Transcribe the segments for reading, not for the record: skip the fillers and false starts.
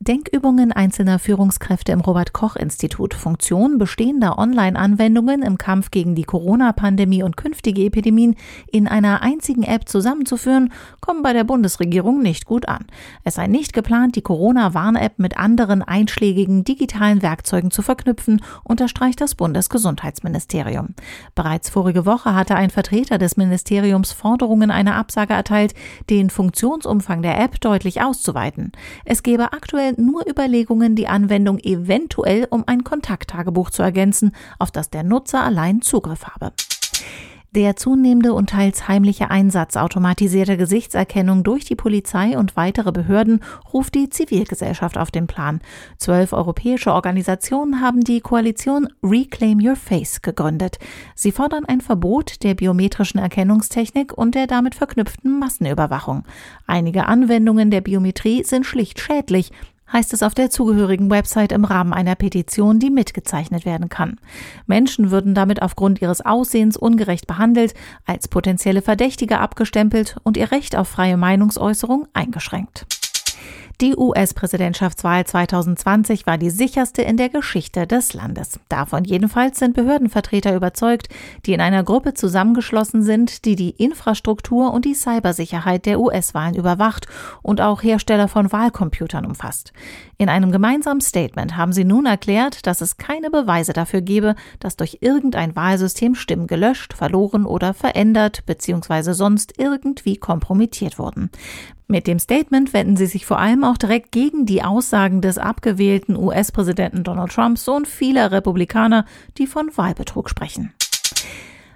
Denkübungen einzelner Führungskräfte im Robert-Koch-Institut, Funktion bestehender Online-Anwendungen im Kampf gegen die Corona-Pandemie und künftige Epidemien in einer einzigen App zusammenzuführen, kommen bei der Bundesregierung nicht gut an. Es sei nicht geplant, die Corona-Warn-App mit anderen einschlägigen digitalen Werkzeugen zu verknüpfen, unterstreicht das Bundesgesundheitsministerium. Bereits vorige Woche hatte ein Vertreter des Ministeriums Forderungen einer Absage erteilt, den Funktionsumfang der App deutlich auszuweiten. Es gebe aktuell nur Überlegungen, die Anwendung eventuell um ein Kontakttagebuch zu ergänzen, auf das der Nutzer allein Zugriff habe. Der zunehmende und teils heimliche Einsatz automatisierter Gesichtserkennung durch die Polizei und weitere Behörden ruft die Zivilgesellschaft auf den Plan. 12 europäische Organisationen haben die Koalition Reclaim Your Face gegründet. Sie fordern ein Verbot der biometrischen Erkennungstechnik und der damit verknüpften Massenüberwachung. Einige Anwendungen der Biometrie sind schlicht schädlich, heißt es auf der zugehörigen Website im Rahmen einer Petition, die mitgezeichnet werden kann. Menschen würden damit aufgrund ihres Aussehens ungerecht behandelt, als potenzielle Verdächtige abgestempelt und ihr Recht auf freie Meinungsäußerung eingeschränkt. Die US-Präsidentschaftswahl 2020 war die sicherste in der Geschichte des Landes. Davon jedenfalls sind Behördenvertreter überzeugt, die in einer Gruppe zusammengeschlossen sind, die die Infrastruktur und die Cybersicherheit der US-Wahlen überwacht und auch Hersteller von Wahlcomputern umfasst. In einem gemeinsamen Statement haben sie nun erklärt, dass es keine Beweise dafür gebe, dass durch irgendein Wahlsystem Stimmen gelöscht, verloren oder verändert bzw. sonst irgendwie kompromittiert wurden. Mit dem Statement wenden sie sich vor allem auch direkt gegen die Aussagen des abgewählten US-Präsidenten Donald Trumps und vieler Republikaner, die von Wahlbetrug sprechen.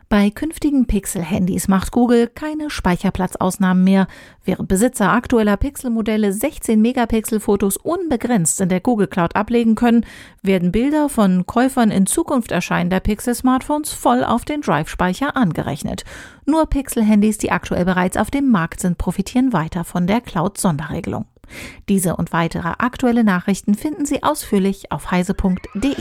Bei künftigen Pixel-Handys macht Google keine Speicherplatzausnahmen mehr. Während Besitzer aktueller Pixel-Modelle 16-Megapixel-Fotos unbegrenzt in der Google Cloud ablegen können, werden Bilder von Käufern in Zukunft erscheinender Pixel-Smartphones voll auf den Drive-Speicher angerechnet. Nur Pixel-Handys, die aktuell bereits auf dem Markt sind, profitieren weiter von der Cloud-Sonderregelung. Diese und weitere aktuelle Nachrichten finden Sie ausführlich auf heise.de.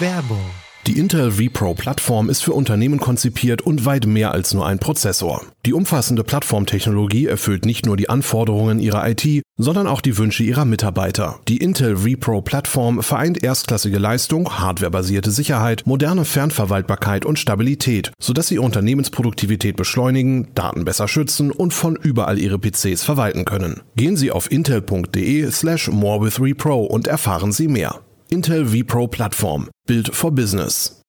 Werbung. Die Intel vPro-Plattform ist für Unternehmen konzipiert und weit mehr als nur ein Prozessor. Die umfassende Plattformtechnologie erfüllt nicht nur die Anforderungen ihrer IT, sondern auch die Wünsche ihrer Mitarbeiter. Die Intel vPro-Plattform vereint erstklassige Leistung, hardwarebasierte Sicherheit, moderne Fernverwaltbarkeit und Stabilität, sodass sie Unternehmensproduktivität beschleunigen, Daten besser schützen und von überall ihre PCs verwalten können. Gehen Sie auf intel.de/morewithvPro und erfahren Sie mehr. Intel vPro Plattform. Built for Business.